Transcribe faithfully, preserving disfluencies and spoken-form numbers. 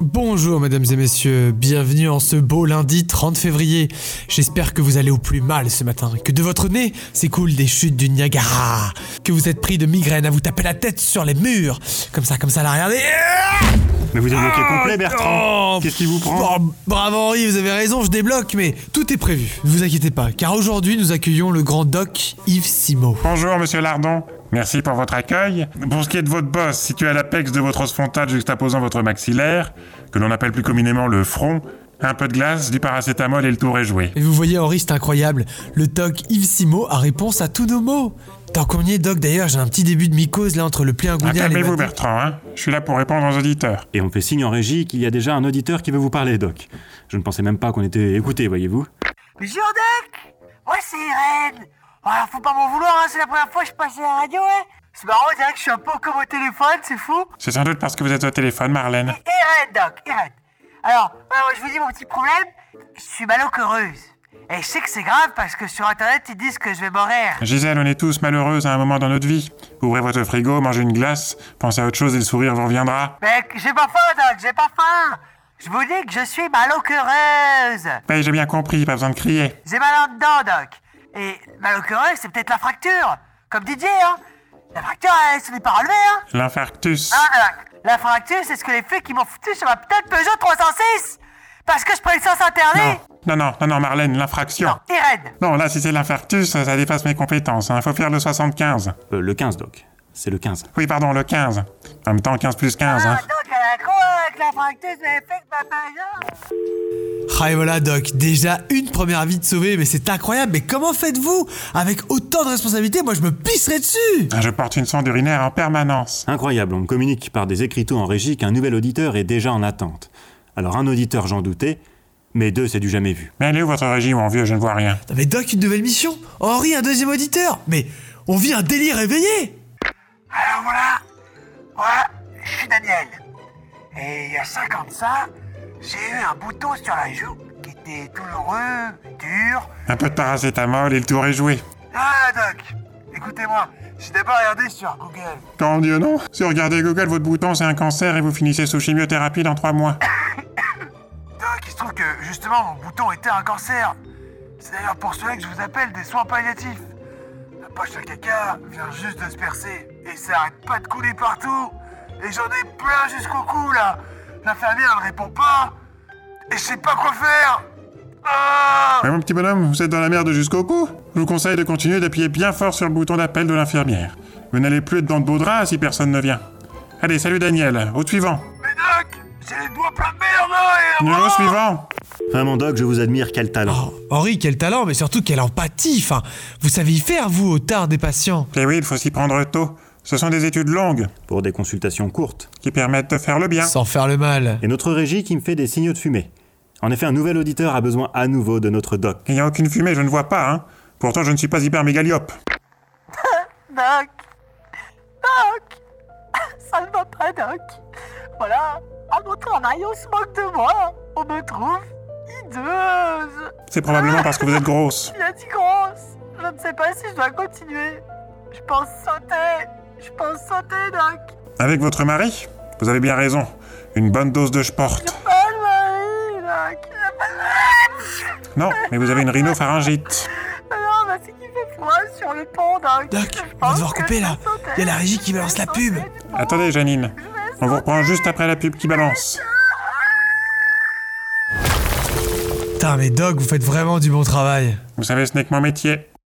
Bonjour mesdames et messieurs, bienvenue en ce beau lundi trente février. J'espère que vous allez au plus mal ce matin, que de votre nez s'écoulent des chutes du Niagara, que vous êtes pris de migraines à vous taper la tête sur les murs, comme ça, comme ça, là, regardez. Mais vous êtes bloqué ah, complet, Bertrand. Qu'est-ce qui vous prend ? oh, Bravo Henri, vous avez raison, je débloque, mais tout est prévu. Ne vous inquiétez pas, car aujourd'hui nous accueillons le grand doc Yves Simo. Bonjour monsieur Lardon. Merci pour votre accueil. Pour ce qui est de votre bosse, situé à l'apex de votre os frontal juxtaposant votre maxillaire, que l'on appelle plus communément le front, un peu de glace, du paracétamol et le tour est joué. Et vous voyez Henri, c'est incroyable, le doc Yves Simo a réponse à tous nos mots. Tant qu'on y est, doc, d'ailleurs, j'ai un petit début de mycose là entre le pléingounia et les calmez-vous Bertrand, hein. Je suis là pour répondre aux auditeurs. Et on fait signe en régie qu'il y a déjà un auditeur qui veut vous parler, doc. Je ne pensais même pas qu'on était écoutés, voyez-vous. Bonjour doc, moi c'est Irène. Alors, faut pas m'en vouloir, hein, c'est la première fois que je passe à la radio, hein. C'est marrant, on dirait que je suis un peu comme au téléphone, c'est fou. C'est sans doute parce que vous êtes au téléphone, Marlène. Irène, doc, Irène. Alors, alors, je vous dis mon petit problème, je suis malheureuse. Et je sais que c'est grave parce que sur Internet, ils disent que je vais mourir. Gisèle, on est tous malheureuses à un moment dans notre vie. Ouvrez votre frigo, mangez une glace, pensez à autre chose et le sourire vous reviendra. Mec, j'ai pas faim, doc, j'ai pas faim. Je vous dis que je suis malheureuse. Ben, j'ai bien compris, pas besoin de crier. J'ai mal en dedans, doc. Et malheureuse, c'est peut-être la fracture, comme Didier, hein. La fracture, elle se n'est pas relevée, hein. L'infarctus. Ah, alors, la fracture, c'est ce que les flics qui m'ont foutu sur ma peut-être Peugeot trois cent six, parce que je prends le sens interdit. Non, non, non, non, Marlène, l'infraction. Non, Irène. Non, là, si c'est l'infarctus, ça, ça dépasse mes compétences, hein. Faut faire le soixante-quinze. Euh, le quinze, doc. C'est le quinze. Oui, pardon, le quinze. En même temps, quinze plus quinze, ah, hein. Doc, elle a quoi avec l'infarctus, les flics, ma Peugeot. Ah et voilà doc, déjà une première vie de sauvée, mais c'est incroyable, mais comment faites-vous avec autant de responsabilités? Moi je me pisserais dessus. Je porte une sonde urinaire en permanence. Incroyable, on me communique par des écriteaux en régie qu'un nouvel auditeur est déjà en attente. Alors un auditeur j'en doutais, mais deux c'est du jamais vu. Mais allez où votre régie mon vieux, je ne vois rien. Non mais doc, une nouvelle mission, Henri un deuxième auditeur, mais on vit un délire éveillé. Alors voilà, moi je suis Daniel, et il y a cinq ans de ça, j'ai eu un bouton sur la joue qui était douloureux, dur. Un peu de paracétamol et le tour est joué. Ah, doc, écoutez-moi, je n'ai pas regardé sur Google. Quand Dieu non, si vous regardez Google, votre bouton c'est un cancer et vous finissez sous chimiothérapie dans trois mois. Doc, il se trouve que justement mon bouton était un cancer. C'est d'ailleurs pour cela que je vous appelle des soins palliatifs. La poche de caca vient juste de se percer et ça arrête pas de couler partout. Et j'en ai plein jusqu'au cou là. L'infirmière ne répond pas, et je sais pas quoi faire. Ah mais mon petit bonhomme, vous êtes dans la merde jusqu'au cou. Je vous conseille de continuer d'appuyer bien fort sur le bouton d'appel de l'infirmière. Vous n'allez plus être dans de beaux draps si personne ne vient. Allez, salut Daniel, au suivant. Mais doc, j'ai les doigts plein de merde, hein, et... Au suivant. Enfin mon doc, je vous admire, quel talent. Oh, Henri, quel talent, mais surtout quelle empathie, enfin, vous savez y faire, vous, au tard des patients. Eh oui, il faut s'y prendre tôt. Ce sont des études longues, pour des consultations courtes, qui permettent de faire le bien, sans faire le mal. Et notre régie qui me fait des signaux de fumée. En effet, un nouvel auditeur a besoin à nouveau de notre doc. Il n'y a aucune fumée, je ne vois pas, hein. Pourtant, je ne suis pas hyper mégaliope. Doc. Doc. Ça ne va pas, doc. Voilà, à mon travail, on se moque de moi. On me trouve hideuse. C'est probablement parce que vous êtes grosse. Il a dit grosse. Je ne sais pas si je dois continuer. Je pense sauter. Je pense sauter, doc. Avec votre mari ? Vous avez bien raison. Une bonne dose de sport. J'ai pas le mari, doc. J'ai pas le mari. Non, mais vous avez une rhinopharyngite. Non, mais c'est qu'il fait froid sur le pont, doc. Doc, on va devoir couper, là. Il y a la régie qui balance la pub. Attendez, Janine. On vous reprend juste après la pub qui balance. Putain, mais doc, vous faites vraiment du bon travail. Vous savez, ce n'est que mon métier.